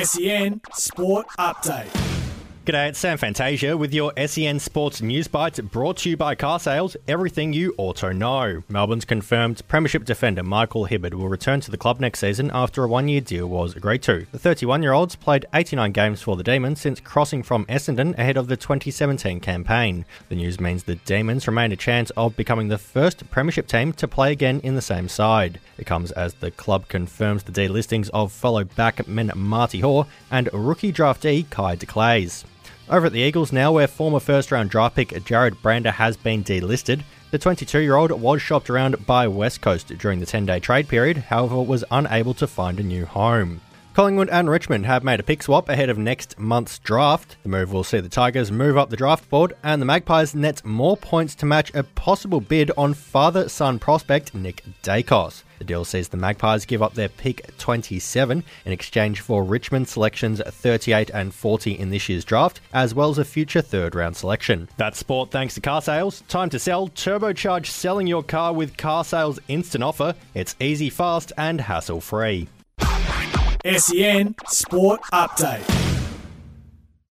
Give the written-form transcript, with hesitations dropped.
SEN Sport Update. G'day, it's Sam Fantasia with your SEN Sports News Bites, brought to you by Car Sales, everything you auto know. Melbourne's confirmed Premiership defender Michael Hibbard will return to the club next season after a one-year deal was agreed to. The 31-year-old's played 89 games for the Demons since crossing from Essendon ahead of the 2017 campaign. The news means the Demons remain a chance of becoming the first Premiership team to play again in the same side. It comes as the club confirms the delistings of fellow backman Marty Hoare and rookie draftee Kai DeClairs. Over at the Eagles now, where former first-round draft pick Jared Brander has been delisted, the 22-year-old was shopped around by West Coast during the 10-day trade period, however was unable to find a new home. Collingwood and Richmond have made a pick swap ahead of next month's draft. The move will see the Tigers move up the draft board and the Magpies net more points to match a possible bid on father-son prospect Nick Dacos. The deal sees the Magpies give up their pick 27 in exchange for Richmond selections 38 and 40 in this year's draft, as well as a future third-round selection. That's sport thanks to Car Sales. Time to sell. Turbocharge selling your car with Car Sales Instant Offer. It's easy, fast and hassle-free. SEN Sport Update.